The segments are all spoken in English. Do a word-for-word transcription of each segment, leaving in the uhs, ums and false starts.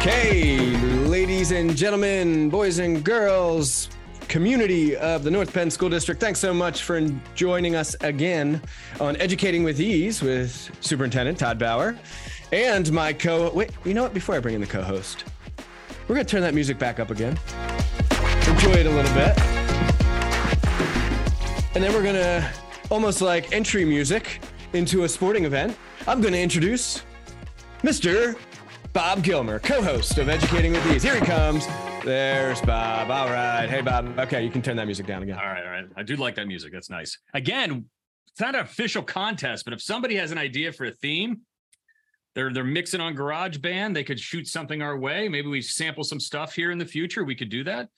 Okay, ladies and gentlemen, boys and girls, community of the North Penn School District, thanks so much for joining us again on Educating with E's with Superintendent Todd Bauer and my co... Wait, you know what? Before I bring in the co-host, we're going to turn that music back up again. Enjoy it a little bit. And then we're going to, almost like entry music into a sporting event, I'm going to introduce Mister Bob Gilmer, co-host of Educating with E's. Here he comes. There's Bob. All right. Hey, Bob. Okay, you can turn that music down again. All right, all right. I do like that music. That's nice. Again, it's not an official contest, but if somebody has an idea for a theme, they're they're mixing on GarageBand, they could shoot something our way. Maybe we sample some stuff here in the future. We could do that.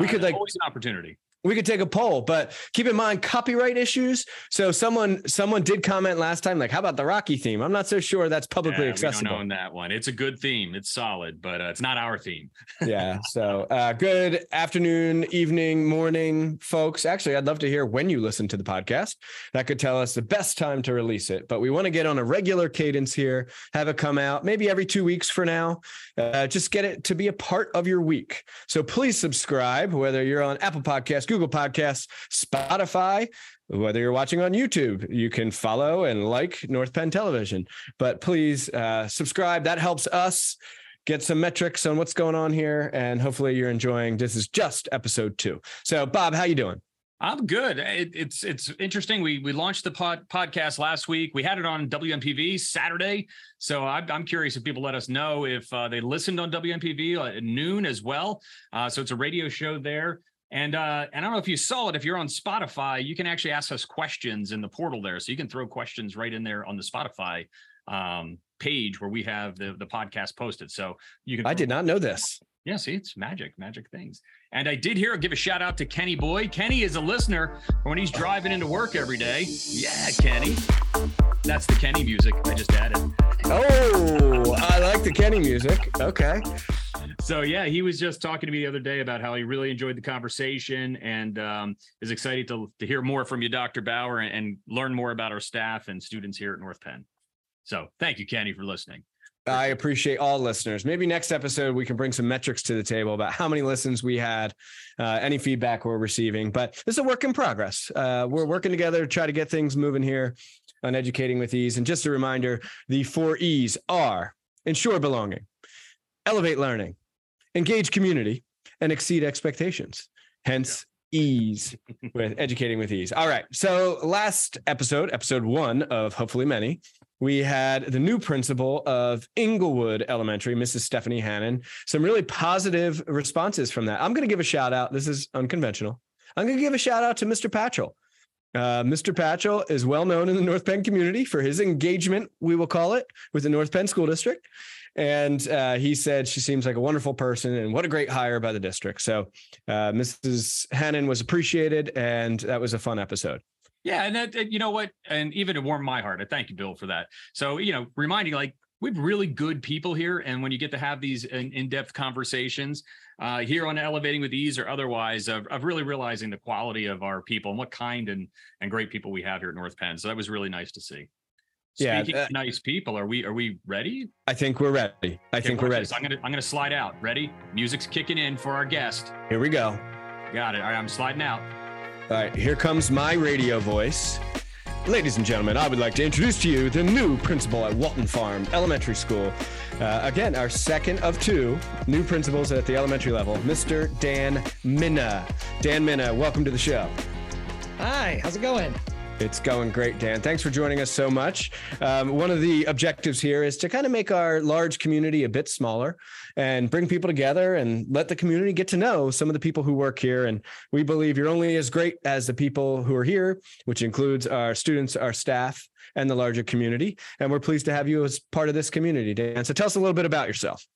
We uh, could like always an opportunity. We could take a poll, but keep in mind copyright issues. So someone someone did comment last time, like, how about the Rocky theme? I'm not so sure that's publicly yeah, accessible. We don't own that one. It's a good theme. It's solid, but uh, it's not our theme. yeah. So uh, good afternoon, evening, morning, folks. Actually, I'd love to hear when you listen to the podcast. That could tell us the best time to release it. But we want to get on a regular cadence here, have it come out maybe every two weeks for now. Uh, just get it to be a part of your week. So please subscribe, whether you're on Apple Podcasts, Google Podcasts, Spotify, whether you're watching on YouTube, you can follow and like North Penn Television, but please uh, subscribe. That helps us get some metrics on what's going on here. And hopefully you're enjoying, this is just episode two. So Bob, how you doing? I'm good. It, it's, it's interesting. We, we launched the pod, podcast last week. We had it on W N P V Saturday. So I, I'm curious if people let us know if uh, they listened on W N P V at noon as well. Uh, so it's a radio show there. And uh, and I don't know if you saw it, if you're on Spotify, you can actually ask us questions in the portal there. So you can throw questions right in there on the Spotify um, page where we have the, the podcast posted. So you can. I did not know this. Yeah, see, it's magic, magic things. And I did hear, give a shout out to Kenny Boy. Kenny is a listener when he's driving into work every day. Yeah, Kenny. That's the Kenny music I just added. Oh, I like the Kenny music. Okay. So, yeah, he was just talking to me the other day about how he really enjoyed the conversation and um, is excited to, to hear more from you, Doctor Bauer, and, and learn more about our staff and students here at North Penn. So thank you, Kenny, for listening. I appreciate all listeners. Maybe next episode, we can bring some metrics to the table about how many listens we had, uh, any feedback we're receiving. But this is a work in progress. Uh, we're working together to try to get things moving here on Educating with Ease. And just a reminder, the four E's are ensure belonging, elevate learning, engage community, and exceed expectations. Hence, yeah. Ease with Educating with Ease. All right. So last episode, episode one of hopefully many, we had the new principal of Inglewood Elementary, Missus Stephanie Hannon. Some really positive responses from that. I'm going to give a shout out. This is unconventional. I'm going to give a shout out to Mister Patchell. Uh, Mister Patchell is well known in the North Penn community for his engagement, we will call it, with the North Penn School District. And uh, he said she seems like a wonderful person and what a great hire by the district. So uh, Missus Hannon was appreciated, and that was a fun episode. Yeah, and that, you know what? And even it warmed my heart. I thank you, Bill, for that. So, you know, reminding, like, we have really good people here. And when you get to have these in-depth conversations uh, here on Elevating with Ease or otherwise, of, of really realizing the quality of our people and what kind and, and great people we have here at North Penn. So that was really nice to see. Speaking yeah, uh, of nice people, are we are we ready? I think we're ready. I okay, think we're ready. This. I'm gonna I'm gonna slide out. Ready? Music's kicking in for our guest. Here we go. Got it. All right, I'm sliding out. All right, here comes my radio voice. Ladies and gentlemen, I would like to introduce to you the new principal at Walton Farm Elementary School. Uh, again, our second of two new principals at the elementary level, Mister Dan Mina. Dan Mina, welcome to the show. Hi, how's it going? It's going great, Dan. Thanks for joining us so much. Um, one of the objectives here is to kind of make our large community a bit smaller and bring people together and let the community get to know some of the people who work here. And we believe you're only as great as the people who are here, which includes our students, our staff, and the larger community. And we're pleased to have you as part of this community, Dan. So tell us a little bit about yourself.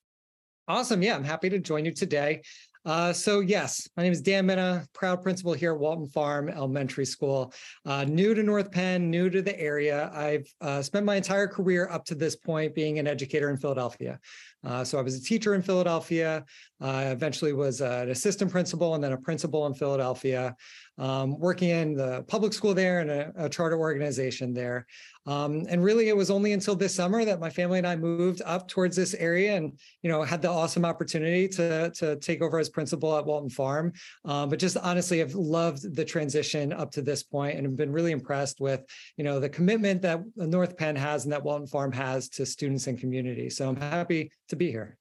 Awesome. Yeah, I'm happy to join you today. Uh, so yes, my name is Dan Mina, proud principal here at Walton Farm Elementary School. Uh, new to North Penn, new to the area. I've uh, spent my entire career up to this point being an educator in Philadelphia. Uh, so I was a teacher in Philadelphia, uh, eventually was an assistant principal and then a principal in Philadelphia. um, working in the public school there and a, a charter organization there. Um, and really, it was only until this summer that my family and I moved up towards this area and, you know, had the awesome opportunity to, to take over as principal at Walton Farm. Um, but just honestly, I've loved the transition up to this point and have been really impressed with, you know, the commitment that North Penn has and that Walton Farm has to students and community. So I'm happy to be here.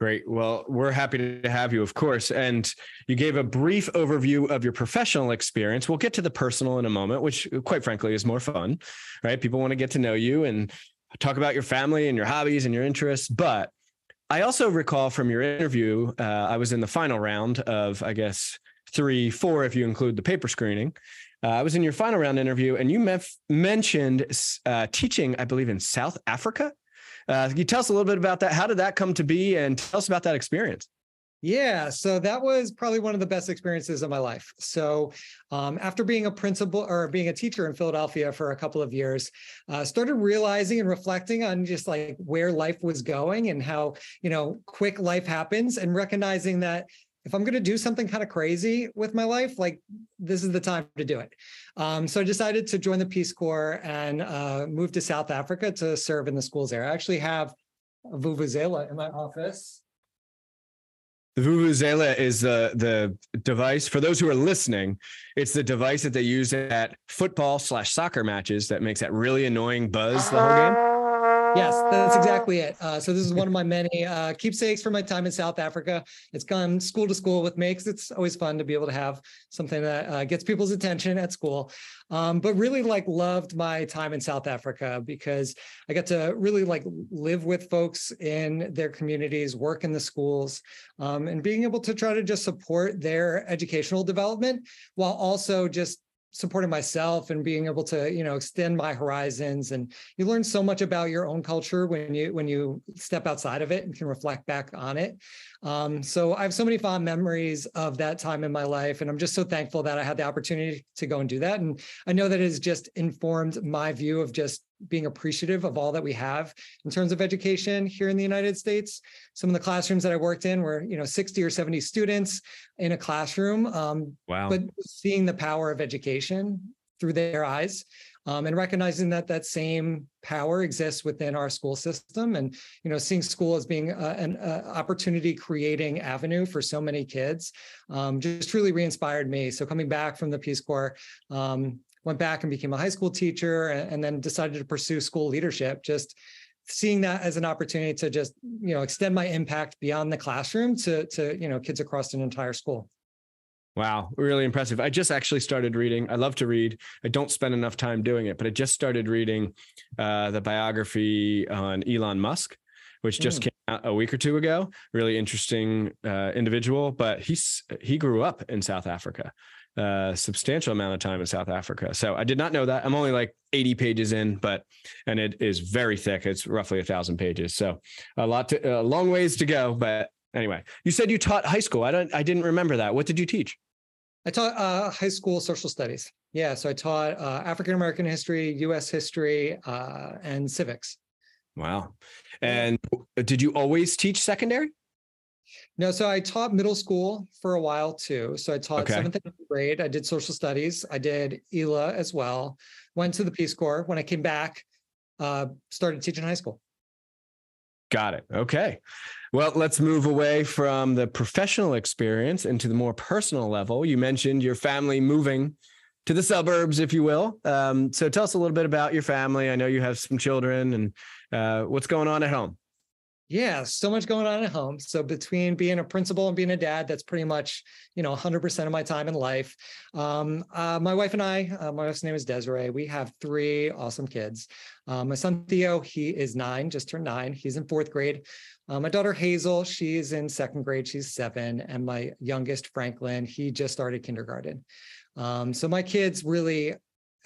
Great. Well, we're happy to have you, of course. And you gave a brief overview of your professional experience. We'll get to the personal in a moment, which quite frankly is more fun, right? People want to get to know you and talk about your family and your hobbies and your interests. But I also recall from your interview, uh, I was in the final round of, I guess, three, four, if you include the paper screening. Uh, I was in your final round interview and you mef- mentioned uh, teaching, I believe, in South Africa. Uh, can you tell us a little bit about that? How did that come to be? And tell us about that experience. Yeah, so that was probably one of the best experiences of my life. So um, after being a principal or being a teacher in Philadelphia for a couple of years, uh, started realizing and reflecting on just like where life was going and how, you know, quick life happens, and recognizing that if I'm going to do something kind of crazy with my life, like this is the time to do it. Um, so I decided to join the Peace Corps and uh, move to South Africa to serve in the schools there. I actually have a vuvuzela in my office. The vuvuzela is the, the device, for those who are listening, it's the device that they use at football slash soccer matches that makes that really annoying buzz the whole game. Yes, that's exactly it. Uh, so this is one of my many uh, keepsakes from my time in South Africa. It's gone school to school with me because it's always fun to be able to have something that uh, gets people's attention at school. Um, but really like loved my time in South Africa because I got to really like live with folks in their communities, work in the schools, um, and being able to try to just support their educational development while also just supporting myself and being able to, you know, extend my horizons. And you learn so much about your own culture when you when you step outside of it and can reflect back on it. Um, so I have so many fond memories of that time in my life, and I'm just so thankful that I had the opportunity to go and do that. And I know that it has just informed my view of just being appreciative of all that we have in terms of education here in the United States. Some of the classrooms that I worked in were, you know, sixty or seventy students in a classroom. Um, wow. But seeing the power of education through their eyes, um, and recognizing that that same power exists within our school system, and, you know, seeing school as being a, an a opportunity creating avenue for so many kids, um, just truly re-inspired me. So coming back from the Peace Corps, um, went back and became a high school teacher, and then decided to pursue school leadership, just seeing that as an opportunity to just, you know, extend my impact beyond the classroom to, to, you know, kids across an entire school. Wow. Really impressive. I just actually started reading. I love to read. I don't spend enough time doing it, but I just started reading uh, the biography on Elon Musk, which just mm. came out a week or two ago. Really interesting uh, individual, but he's, he grew up in South Africa. Uh, substantial amount of time in South Africa. So I did not know that. I'm only like eighty pages in, but, and it is very thick. It's roughly a thousand pages. So a lot to, a long ways to go. But anyway, you said you taught high school. I don't, I didn't remember that. What did you teach? I taught uh, high school social studies. Yeah. So I taught uh, African-American history, U S history, uh, and civics. Wow. And did you always teach secondary? No, so I taught middle school for a while too. So I taught okay. seventh and eighth grade. I did social studies. I did E L A as well. Went to the Peace Corps. When I came back, uh, started teaching high school. Got it. Okay. Well, let's move away from the professional experience into the more personal level. You mentioned your family moving to the suburbs, if you will. Um, so tell us a little bit about your family. I know you have some children, and uh, what's going on at home? Yeah, so much going on at home. So between being a principal and being a dad, that's pretty much, you know, one hundred percent of my time in life. Um, uh, my wife and I, uh, my wife's name is Desiree. We have three awesome kids. Um, my son, Theo, he is nine, just turned nine. He's in fourth grade. Um, my daughter, Hazel, she's in second grade. She's seven. And my youngest, Franklin, he just started kindergarten. Um, so my kids really,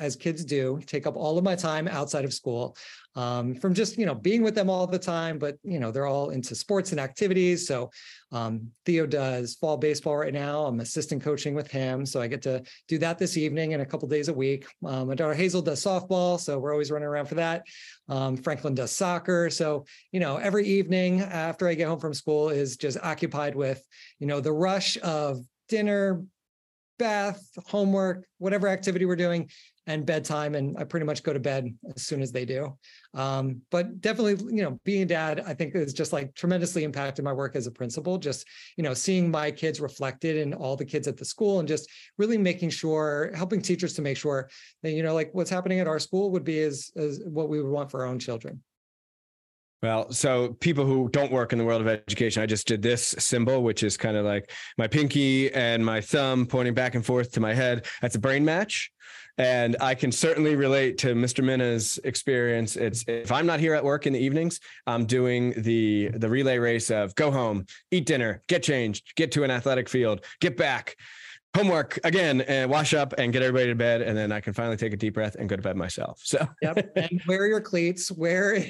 as kids do, take up all of my time outside of school, um, from just, you know, being with them all the time, but, you know, they're all into sports and activities. So um, Theo does fall baseball right now. I'm assistant coaching with him. So I get to do that this evening and a couple days a week. Um, my daughter Hazel does softball. So we're always running around for that. Um, Franklin does soccer. So, you know, every evening after I get home from school is just occupied with, you know, the rush of dinner, bath, homework, whatever activity we're doing, and bedtime. And I pretty much go to bed as soon as they do. Um, but definitely, you know, being a dad, I think is just like tremendously impacted my work as a principal, just, you know, seeing my kids reflected in all the kids at the school and just really making sure, helping teachers to make sure that, you know, like what's happening at our school would be as, as what we would want for our own children. Well, so people who don't work in the world of education, I just did this symbol, which is kind of like my pinky and my thumb pointing back and forth to my head. That's a brain match. And I can certainly relate to Mister Mina's experience. It's if I'm not here at work in the evenings, I'm doing the the relay race of go home, eat dinner, get changed, get to an athletic field, get back, homework again, and wash up and get everybody to bed. And then I can finally take a deep breath and go to bed myself. So yep. And wear your cleats, where,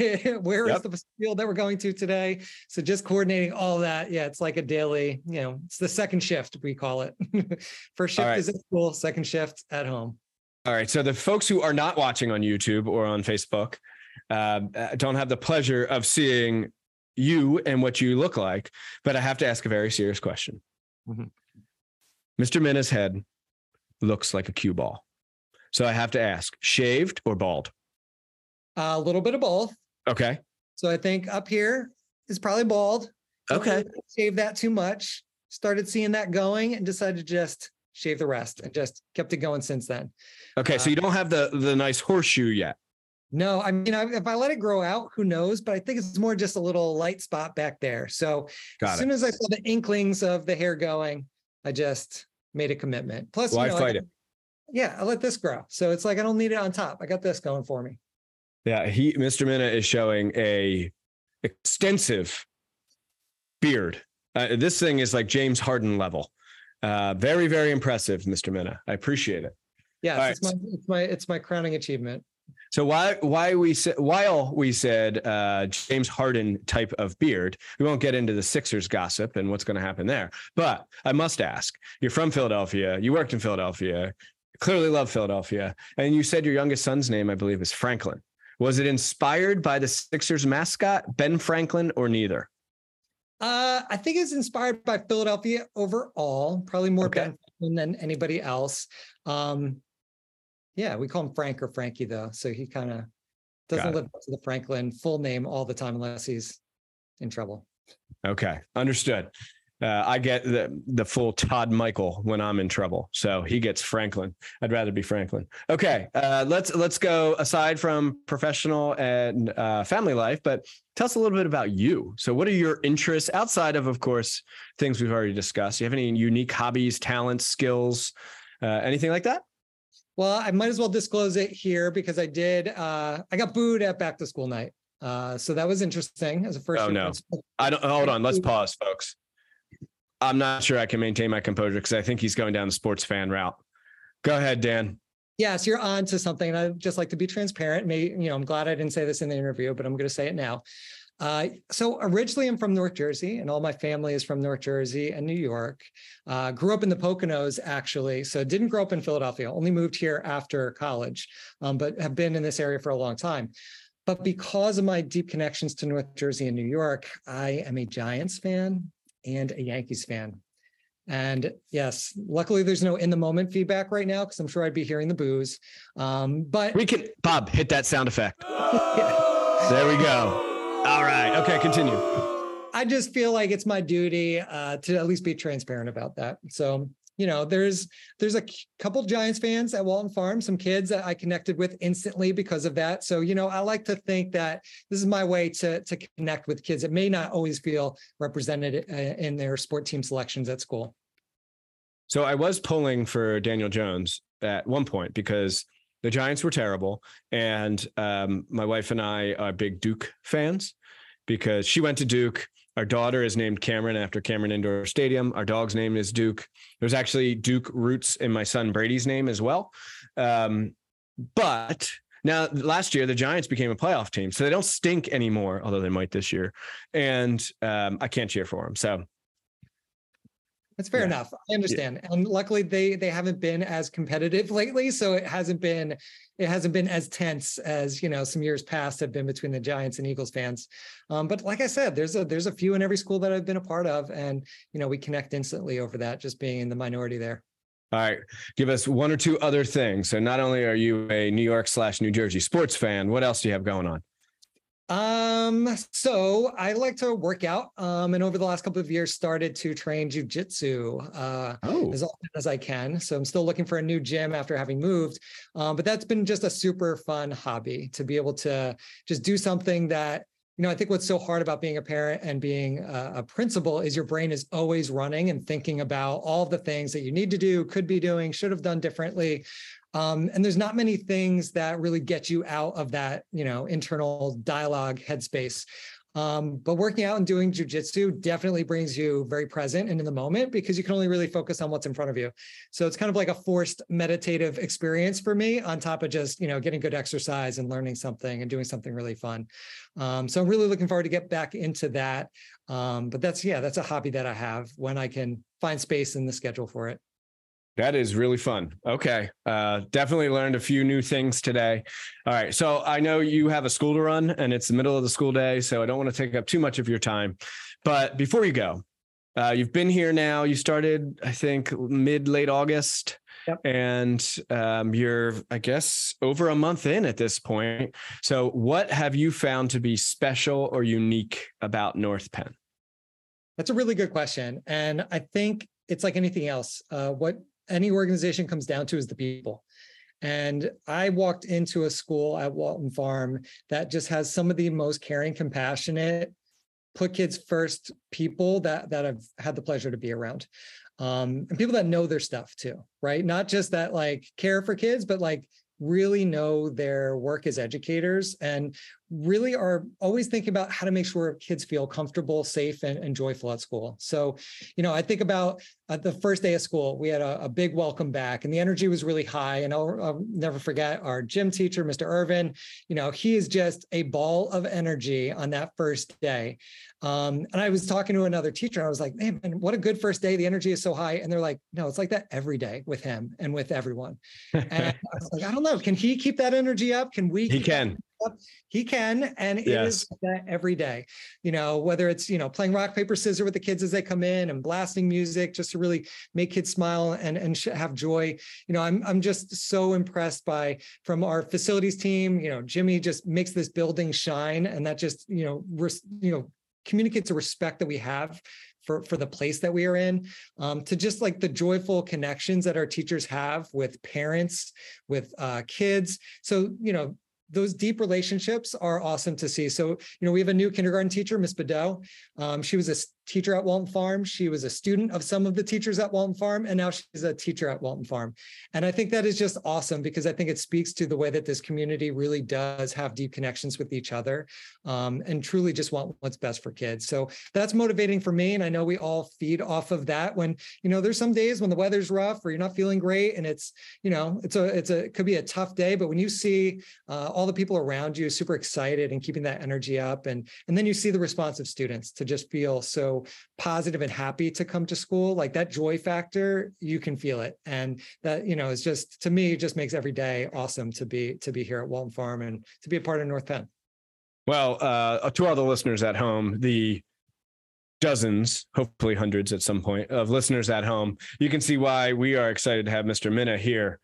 where yep. is the field that we're going to today? So just coordinating all that. Yeah. It's like a daily, you know, it's the second shift we call it. First shift right. is at school, second shift at home. All right. So the folks who are not watching on YouTube or on Facebook uh, don't have the pleasure of seeing you and what you look like, but I have to ask a very serious question. Mm-hmm. Mister Mina's head looks like a cue ball. So I have to ask, shaved or bald? A little bit of both. Okay. So I think up here is probably bald. Okay. Shaved that too much. Started seeing that going and decided to just shave the rest and just kept it going since then. Okay. Uh, so you don't have the, the nice horseshoe yet. No, I mean, if I let it grow out, who knows? But I think it's more just a little light spot back there. So Got as it. soon as I saw the inklings of the hair going, I just made a commitment. Plus, why well, you know, fight I, it? Yeah, I let this grow. So it's like I don't need it on top. I got this going for me. Yeah, he, Mister Mina is showing a extensive beard. Uh, this thing is like James Harden level. Uh, very, very impressive, Mister Mina. I appreciate it. Yes, right. it's, my, it's my it's my crowning achievement. So why why we while we said uh, James Harden type of beard, we won't get into the Sixers gossip and what's going to happen there. But I must ask, you're from Philadelphia. You worked in Philadelphia, clearly love Philadelphia. And you said your youngest son's name, I believe, is Franklin. Was it inspired by the Sixers mascot, Ben Franklin, or neither? Uh, I think it's inspired by Philadelphia overall, probably more okay. Ben Franklin than anybody else. Um Yeah, we call him Frank or Frankie, though. So he kind of doesn't live up to the Franklin full name all the time unless he's in trouble. Okay, understood. Uh, I get the, the full Todd Michael when I'm in trouble. So he gets Franklin. I'd rather be Franklin. Okay, uh, let's let's go aside from professional and uh, family life, but tell us a little bit about you. So what are your interests outside of, of course, things we've already discussed? Do you have any unique hobbies, talents, skills, uh, anything like that? Well, I might as well disclose it here because I did, uh, I got booed at back to school night. Uh, so that was interesting as a first. Oh no, principal. I don't, hold on. Let's pause, folks. I'm not sure I can maintain my composure because I think he's going down the sports fan route. Go ahead, Dan. Yes, you're on to something. And I'd just like to be transparent. Maybe, you know, I'm glad I didn't say this in the interview, but I'm going to say it now. Uh, so originally I'm from North Jersey and all my family is from North Jersey and New York. Uh, grew up in the Poconos, actually. So didn't grow up in Philadelphia, only moved here after college, um, but have been in this area for a long time. But because of my deep connections to North Jersey and New York, I am a Giants fan and a Yankees fan. And yes, luckily there's no in the moment feedback right now because I'm sure I'd be hearing the boos. Um, but we can, Bob, hit that sound effect. Yeah. There we go. All right. Okay. Continue. I just feel like it's my duty uh, to at least be transparent about that. So, you know, there's, there's a couple Giants fans at Walton Farm, some kids that I connected with instantly because of that. So, you know, I like to think that this is my way to, to connect with kids that may not always feel represented in their sport team selections at school. So I was pulling for Daniel Jones at one point because the Giants were terrible, and um, my wife and I are big Duke fans because she went to Duke. Our daughter is named Cameron after Cameron Indoor Stadium. Our dog's name is Duke. There's actually Duke roots in my son Brady's name as well. Um, but now last year, the Giants became a playoff team, so they don't stink anymore, although they might this year. And um, I can't cheer for them, so... That's fair yeah. enough. I understand. Yeah. And luckily they, they haven't been as competitive lately. So it hasn't been, it hasn't been as tense as, you know, some years past have been between the Giants and Eagles fans. Um, but like I said, there's a, there's a few in every school that I've been a part of and, you know, we connect instantly over that just being in the minority there. All right. Give us one or two other things. So not only are you a New York slash New Jersey sports fan, what else do you have going on? Um, so I like to work out, um, and over the last couple of years started to train jiu-jitsu, uh, oh. as often as I can. So I'm still looking for a new gym after having moved. Um, but that's been just a super fun hobby to be able to just do something that, you know, I think what's so hard about being a parent and being a, a principal is your brain is always running and thinking about all the things that you need to do, could be doing, should have done differently. Um, and there's not many things that really get you out of that, you know, internal dialogue headspace. Um, but working out and doing jiu-jitsu definitely brings you very present and in the moment because you can only really focus on what's in front of you. So it's kind of like a forced meditative experience for me on top of just, you know, getting good exercise and learning something and doing something really fun. Um, so I'm really looking forward to get back into that. Um, but that's, yeah, that's a hobby that I have when I can find space in the schedule for it. That is really fun. Okay. Uh, definitely learned a few new things today. All right. So I know you have a school to run and it's the middle of the school day, so I don't want to take up too much of your time, but before you go, uh, you've been here now, you started, I think mid late August. Yep. And um, you're, I guess, over a month in at this point. So what have you found to be special or unique about North Penn? That's a really good question. And I think it's like anything else. Uh, what, any organization comes down to is the people. And I walked into a school at Walton Farm that just has some of the most caring, compassionate, put kids first people that, that I've had the pleasure to be around. Um, and people that know their stuff too, right? Not just that like care for kids, but like really know their work as educators and really are always thinking about how to make sure kids feel comfortable, safe, and, and joyful at school. So, you know, I think about uh, the first day of school, we had a, a big welcome back and the energy was really high. And I'll, I'll never forget our gym teacher, Mister Irvin. You know, he is just a ball of energy on that first day. Um, and I was talking to another teacher and I was like, man, man, what a good first day. The energy is so high. And they're like, no, it's like that every day with him and with everyone. And I was like, I don't know. Can he keep that energy up? Can we? He can. Up? He can. And it yes. is that every day, you know, whether it's, you know, playing rock, paper, scissors with the kids as they come in and blasting music just to really make kids smile and, and have joy. You know, I'm, I'm just so impressed by from our facilities team, you know, Jimmy just makes this building shine. And that just, you know, we're, you know, communicates the respect that we have for, for the place that we are in, um, to just like the joyful connections that our teachers have with parents, with uh, kids. So, you know, those deep relationships are awesome to see. So, you know, we have a new kindergarten teacher, Miss Badeau. Um, she was a teacher at Walton Farm. She was a student of some of the teachers at Walton Farm, and now she's a teacher at Walton Farm. And I think that is just awesome because I think it speaks to the way that this community really does have deep connections with each other, um, and truly just want what's best for kids. So that's motivating for me. And I know we all feed off of that when, you know, there's some days when the weather's rough or you're not feeling great and it's, you know, it's a, it's a, it could be a tough day, but when you see uh, all All the people around you super excited and keeping that energy up. And, and then you see the response of students to just feel so positive and happy to come to school. Like that joy factor, you can feel it. And that, you know, is just, to me, it just makes every day awesome to be, to be here at Walton Farm and to be a part of North Penn. Well, uh, to all the listeners at home, the dozens, hopefully hundreds at some point of listeners at home, you can see why we are excited to have Mister Mina here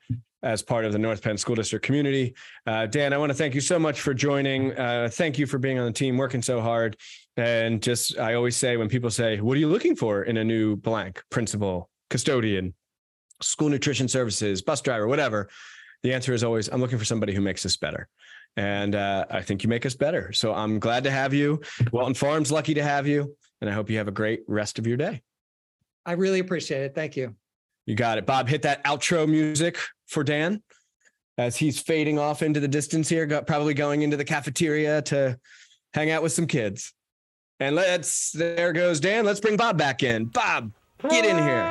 as part of the North Penn School District community. Uh, Dan, I want to thank you so much for joining. Uh, thank you for being on the team, working so hard. And just, I always say when people say, what are you looking for in a new blank principal, custodian, school nutrition services, bus driver, whatever? The answer is always, I'm looking for somebody who makes us better. And uh, I think you make us better. So I'm glad to have you. Walton Farm's lucky to have you. And I hope you have a great rest of your day. I really appreciate it. Thank you. You got it. Bob, hit that outro music for Dan as he's fading off into the distance here, got probably going into the cafeteria to hang out with some kids. And let's, there goes Dan. Let's bring Bob back in. Bob, get in here.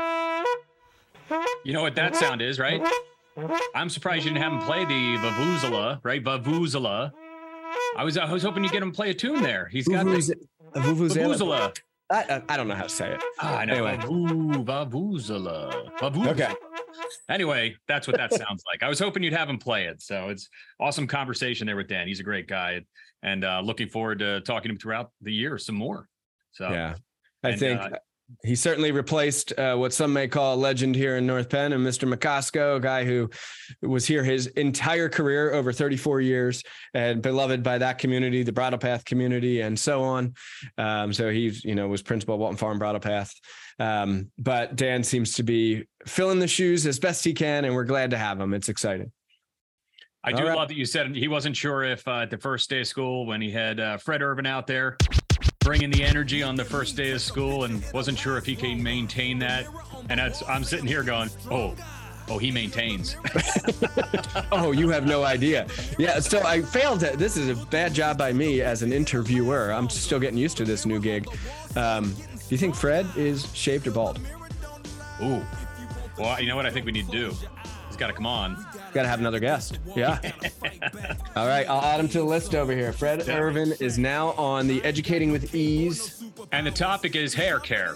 You know what that sound is, right? I'm surprised you didn't have him play the vuvuzela, right? Vuvuzela. I was, I was hoping you'd get him to play a tune there. He's got Vuvuz- the vuvuzela. vuvuzela. I, I don't know how to say it. Oh, I know. Anyway. Vuvuzela. Vuvuzela. Okay. Anyway, that's what that sounds like. I was hoping you'd have him play it. So it's awesome conversation there with Dan. He's a great guy, and uh, looking forward to talking to him throughout the year some more. So yeah, I and, think uh, He certainly replaced uh, what some may call a legend here in North Penn, and Mister McCosco, a guy who was here his entire career, over thirty-four years, and beloved by that community, the Bridle Path community, and so on. Um, so he, you know, was principal of Walton Farm Bridle Path. Um, but Dan seems to be filling the shoes as best he can, and we're glad to have him. It's exciting. I do love that you said he wasn't sure if uh, at the first day of school when he had uh, Fred Irvin out there bringing the energy on the first day of school, and wasn't sure if he can maintain that. And that's, I'm sitting here going, oh, oh, he maintains. Oh, you have no idea. Yeah, so I failed at, this is a bad job by me as an interviewer. I'm still getting used to this new gig. Um, do you think Fred is shaved or bald? Ooh, well, you know what I think we need to do? He's got to come on. Got to have another guest. Yeah. All right. I'll add him to the list over here. Fred Irvin is now on the Educating with E's. And the topic is hair care.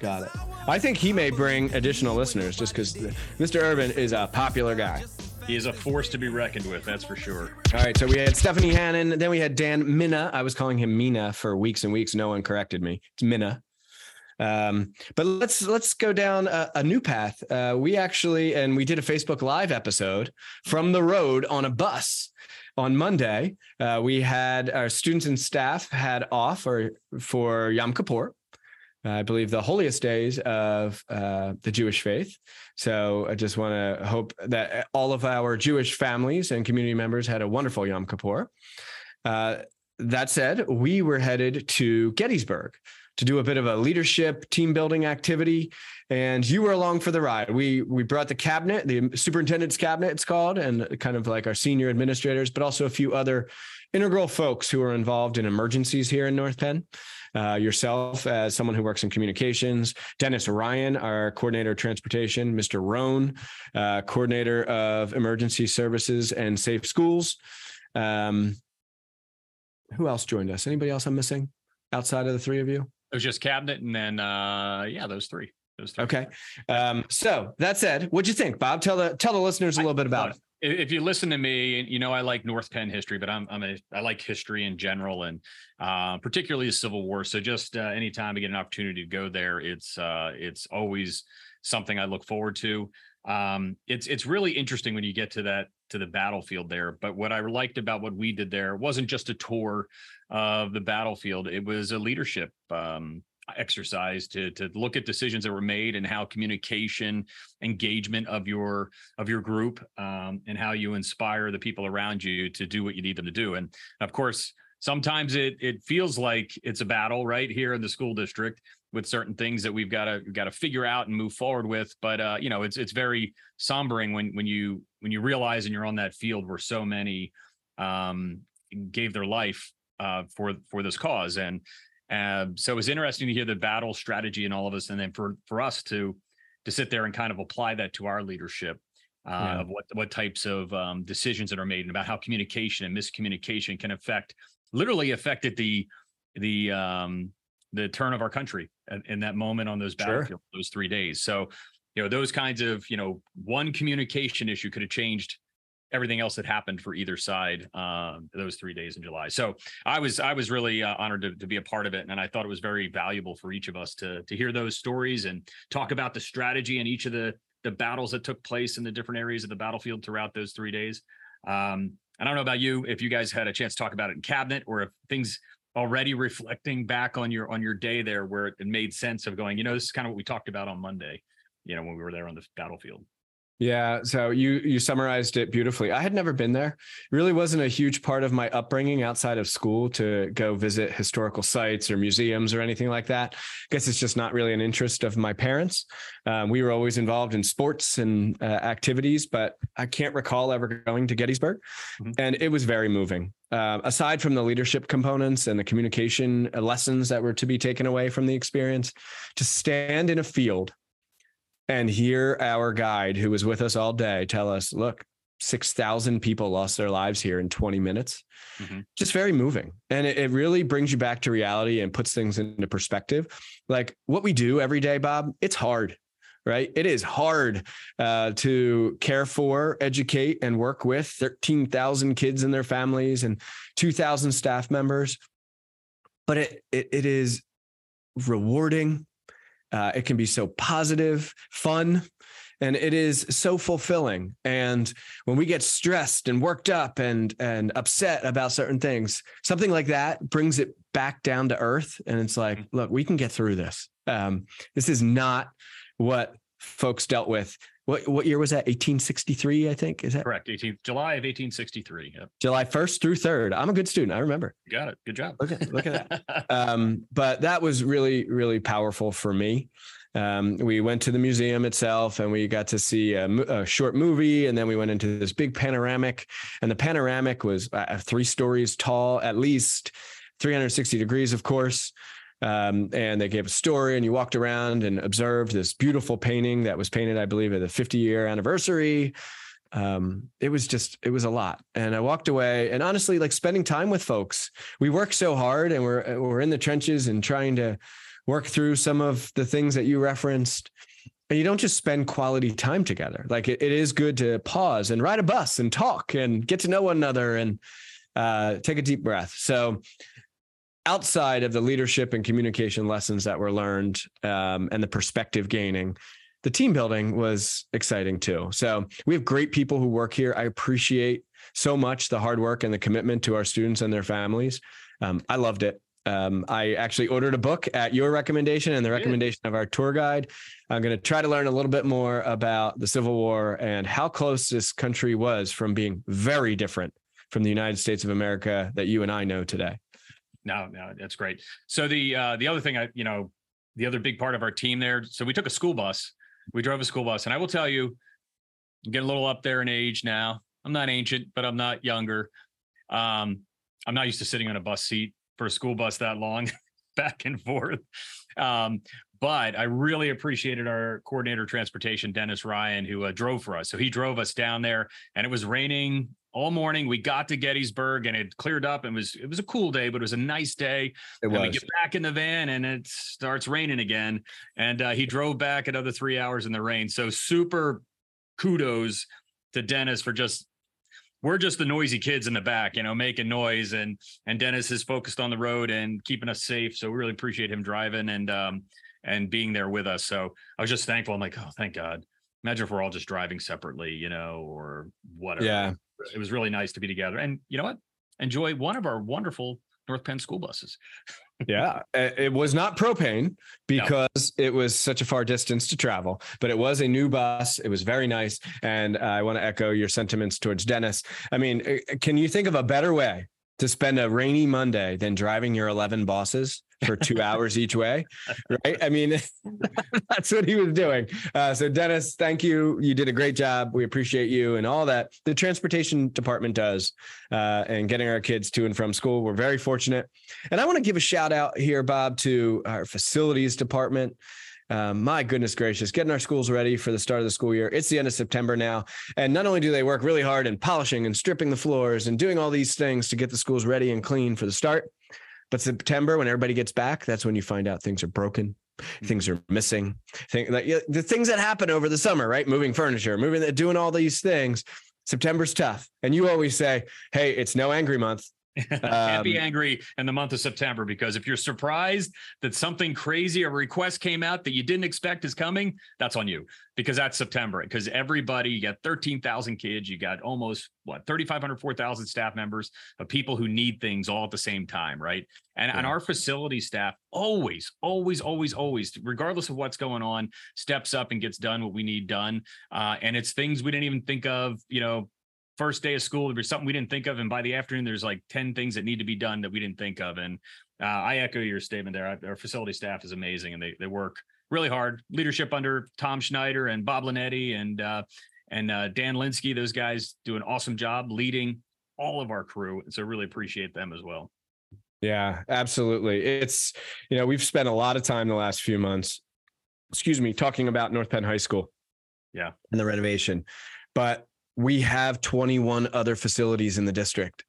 Got it. I think he may bring additional listeners just because Mister Irvin is a popular guy. He is a force to be reckoned with, that's for sure. All right, so we had Stephanie Hannon. Then we had Dan Mina. I was calling him Mina for weeks and weeks. No one corrected me. It's Mina. Um, but let's, let's go down a, a new path. Uh, we actually, and we did a Facebook Live episode from the road on a bus on Monday. Uh, we had our students and staff had off or for Yom Kippur, I believe the holiest days of, uh, the Jewish faith. So I just want to hope that all of our Jewish families and community members had a wonderful Yom Kippur. Uh, that said, we were headed to Gettysburg to do a bit of a leadership team building activity. And you were along for the ride. We we brought the cabinet, the superintendent's cabinet, it's called, and kind of like our senior administrators, but also a few other integral folks who are involved in emergencies here in North Penn. Uh, yourself as someone who works in communications, Dennis Ryan, our coordinator of transportation, Mister Roan, uh, coordinator of emergency services and safe schools. Um, who else joined us? Anybody else I'm missing outside of the three of you? It was just cabinet and then, uh, yeah, those three. Those three. Okay. Um, so that said, what'd you think, Bob? Tell the tell the listeners a little I, bit about uh, it. If you listen to me, you know I like North Penn history, but I'm I'm a I like history in general and uh, particularly the Civil War. So just uh, anytime I get an opportunity to go there, it's uh, it's always something I look forward to. Um, it's it's really interesting when you get to that to the battlefield there. But what I liked about what we did there wasn't just a tour of the battlefield. It was a leadership um, exercise to to look at decisions that were made and how communication, engagement of your of your group, um, and how you inspire the people around you to do what you need them to do. And of course, sometimes it it feels like it's a battle right here in the school district with certain things that we've got to got to figure out and move forward with. But uh, you know, it's it's very sombering when when you when you realize and you're on that field where so many um, gave their life uh, for for this cause. And uh, so it was interesting to hear the battle strategy in all of us, and then for for us to to sit there and kind of apply that to our leadership. Uh, yeah. Of what what types of um, decisions that are made, and about how communication and miscommunication can affect, literally affected the the um, the turn of our country in, in that moment on those battlefields, sure. Those three days. So, you know, those kinds of, you know, one communication issue could have changed everything else that happened for either side um, those three days in July. So I was I was really uh, honored to, to be a part of it, and I thought it was very valuable for each of us to to hear those stories and talk about the strategy in each of the. the battles that took place in the different areas of the battlefield throughout those three days. Um, I don't know about you, if you guys had a chance to talk about it in cabinet, or if things already reflecting back on your on your day there where it made sense of going, you know, this is kind of what we talked about on Monday, you know, when we were there on the battlefield. Yeah. So you, you summarized it beautifully. I had never been there. It really wasn't a huge part of my upbringing outside of school to go visit historical sites or museums or anything like that. I guess it's just not really an interest of my parents. Um, we were always involved in sports and uh, activities, but I can't recall ever going to Gettysburg. Mm-hmm. And it was very moving. Uh, aside from the leadership components and the communication lessons that were to be taken away from the experience, to stand in a field and hear our guide who was with us all day tell us, look, six thousand people lost their lives here in twenty minutes. Mm-hmm. Just very moving. And it, it really brings you back to reality and puts things into perspective. Like what we do every day, Bob, it's hard, right? It is hard uh, to care for, educate, and work with thirteen thousand kids and their families and two thousand staff members. But it it, it is rewarding. Uh, it can be so positive, fun, and it is so fulfilling. And when we get stressed and worked up and, and upset about certain things, something like that brings it back down to earth. And it's like, look, we can get through this. Um, this is not what folks dealt with. What what year was that? eighteen sixty-three, I think. Is that correct? eighteenth July of eighteen sixty-three. Yep. July first through third. I'm a good student. I remember. You got it. Good job. Look at, look at that. Um, but that was really, really powerful for me. Um, we went to the museum itself and we got to see a, a short movie. And then we went into this big panoramic, and the panoramic was uh, three stories tall, at least three hundred sixty degrees, of course. Um, and they gave a story, and you walked around and observed this beautiful painting that was painted, I believe, at the fifty year anniversary. Um, it was just, it was a lot. And I walked away, and honestly, like spending time with folks, we work so hard and we're, we're in the trenches and trying to work through some of the things that you referenced, and you don't just spend quality time together. Like it, it is good to pause and ride a bus and talk and get to know one another and, uh, take a deep breath. So outside of the leadership and communication lessons that were learned, um, and the perspective gaining, the team building was exciting too. So we have great people who work here. I appreciate so much the hard work and the commitment to our students and their families. Um, I loved it. Um, I actually ordered a book at your recommendation and the recommendation of our tour guide. I'm going to try to learn a little bit more about the Civil War and how close this country was from being very different from the United States of America that you and I know today. No, no, that's great. So the uh, the other thing, I you know, the other big part of our team there. So we took a school bus. We drove a school bus, and I will tell you, I'm getting a little up there in age now. I'm not ancient, but I'm not younger. Um, I'm not used to sitting on a bus seat for a school bus that long, back and forth. Um, but I really appreciated our coordinator of transportation, Dennis Ryan, who uh, drove for us. So he drove us down there, and it was raining all morning. We got to Gettysburg and it cleared up, and was, it was a cool day, but it was a nice day. It and was. We get back in the van and it starts raining again. And uh, he drove back another three hours in the rain. So super kudos to Dennis for just, we're just the noisy kids in the back, you know, making noise, and, and Dennis is focused on the road and keeping us safe. So we really appreciate him driving and, um, and being there with us. So I was just thankful. I'm like, oh, thank God. Imagine if we're all just driving separately, you know, or whatever. Yeah. It was really nice to be together. And you know what? Enjoy one of our wonderful North Penn school buses. Yeah. It was not propane because no. It was such a far distance to travel, but it was a new bus. It was very nice. And I want to echo your sentiments towards Dennis. I mean, can you think of a better way to spend a rainy Monday than driving your eleven bosses for two hours each way, right? I mean, that's what he was doing. Uh, so Dennis, thank you. You did a great job. We appreciate you and all that the transportation department does, uh, and getting our kids to and from school. We're very fortunate. And I want to give a shout out here, Bob, to our facilities department. Um, my goodness gracious, getting our schools ready for the start of the school year. It's the end of September now. And not only do they work really hard in polishing and stripping the floors and doing all these things to get the schools ready and clean for the start, but September, when everybody gets back, that's when you find out things are broken, things are missing, things, like, the things that happen over the summer, right? Moving furniture, moving, doing all these things. September's tough. And you always say, hey, it's no angry month. um, Can't be angry in the month of September, because if you're surprised that something crazy, a request came out that you didn't expect is coming, that's on you, because that's September. Because everybody, you got thirteen thousand kids, you got almost what thirty-five hundred, four thousand staff members of people who need things all at the same time, right? And, yeah. and our facility staff always, always, always, always, regardless of what's going on, steps up and gets done what we need done. Uh, and it's things we didn't even think of, you know. First day of school, there was something we didn't think of. And by the afternoon, there's like ten things that need to be done that we didn't think of. And uh, I echo your statement there. Our facility staff is amazing, and they they work really hard. Leadership under Tom Schneider and Bob Linetti and uh, and uh, Dan Linsky, those guys do an awesome job leading all of our crew. And so really appreciate them as well. Yeah, absolutely. It's, you know, we've spent a lot of time the last few months, excuse me, talking about North Penn High School. Yeah. And the renovation. But we have twenty-one other facilities in the district,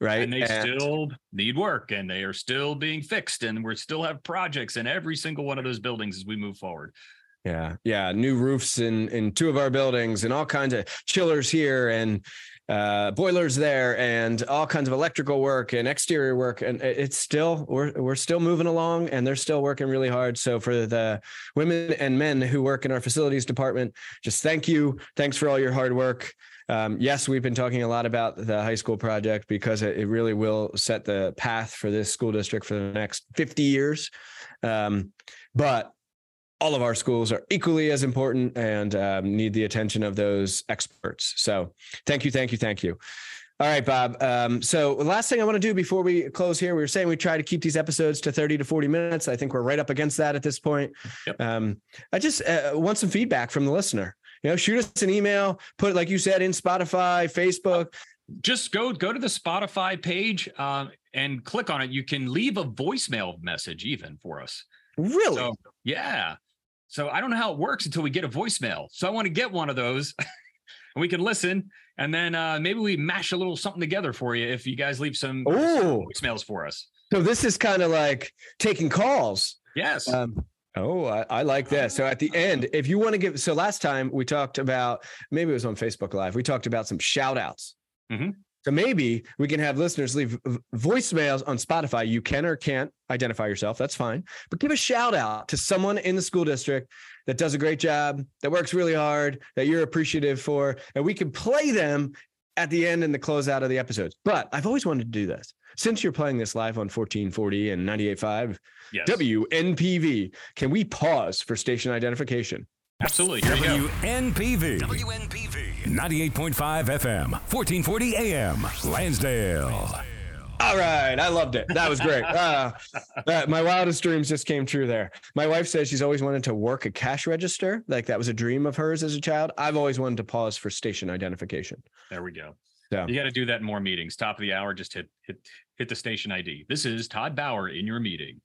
right? And they and still need work, and they are still being fixed, and we still have projects in every single one of those buildings as we move forward. Yeah. Yeah. New roofs in, in two of our buildings, and all kinds of chillers here, and uh, boilers there and all kinds of electrical work and exterior work. And it's still, we're, we're still moving along and they're still working really hard. So for the women and men who work in our facilities department, just thank you. Thanks for all your hard work. Um, yes, we've been talking a lot about the high school project because it, it really will set the path for this school district for the next fifty years. Um, but all of our schools are equally as important and um, need the attention of those experts. So thank you, thank you, thank you. All right, Bob. Um, so the last thing I want to do before we close here, we were saying we try to keep these episodes to thirty to forty minutes. I think we're right up against that at this point. Yep. Um, I just uh, want some feedback from the listener. You know, shoot us an email, put it, like you said, in Spotify, Facebook. Just go, go to the Spotify page uh, and click on it. You can leave a voicemail message even for us. Really? So, yeah. So I don't know how it works until we get a voicemail. So I want to get one of those and we can listen. And then uh, maybe we mash a little something together for you if you guys leave some uh, voicemails for us. So this is kind of like taking calls. Yes. Um, Oh, I, I like that. So at the end, if you want to give, so last time we talked about, maybe it was on Facebook Live, we talked about some shout outs. Mm-hmm. So maybe we can have listeners leave voicemails on Spotify. You can or can't identify yourself. That's fine. But give a shout out to someone in the school district that does a great job, that works really hard, that you're appreciative for, and we can play them at the end in the closeout of the episodes. But I've always wanted to do this. Since you're playing this live on fourteen forty and ninety-eight point five, yes. W N P V, can we pause for station identification? Absolutely. Here W N P V. W N P V. ninety-eight point five F M, fourteen forty A M, Lansdale. All right. I loved it. That was great. Uh, uh, my wildest dreams just came true there. My wife says she's always wanted to work a cash register. Like that was a dream of hers as a child. I've always wanted to pause for station identification. There we go. So. You got to do that in more meetings. Top of the hour, just hit hit hit the station I D. This is Todd Bauer in your meeting.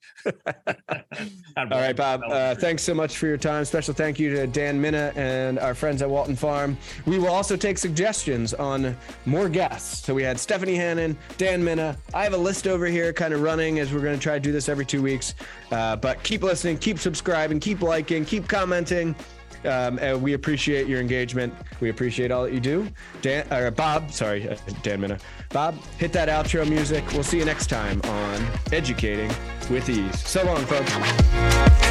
All right, Bob. Uh, thanks so much for your time. Special thank you to Dan Mina and our friends at Walton Farm. We will also take suggestions on more guests. So we had Stephanie Hannon, Dan Mina. I have a list over here kind of running as we're going to try to do this every two weeks. Uh, but keep listening, keep subscribing, keep liking, keep commenting. Um, and we appreciate your engagement. We appreciate all that you do. Dan, or Bob, sorry, uh, Dan Mina. Bob, hit that outro music. We'll see you next time on Educating with Ease. So long, folks.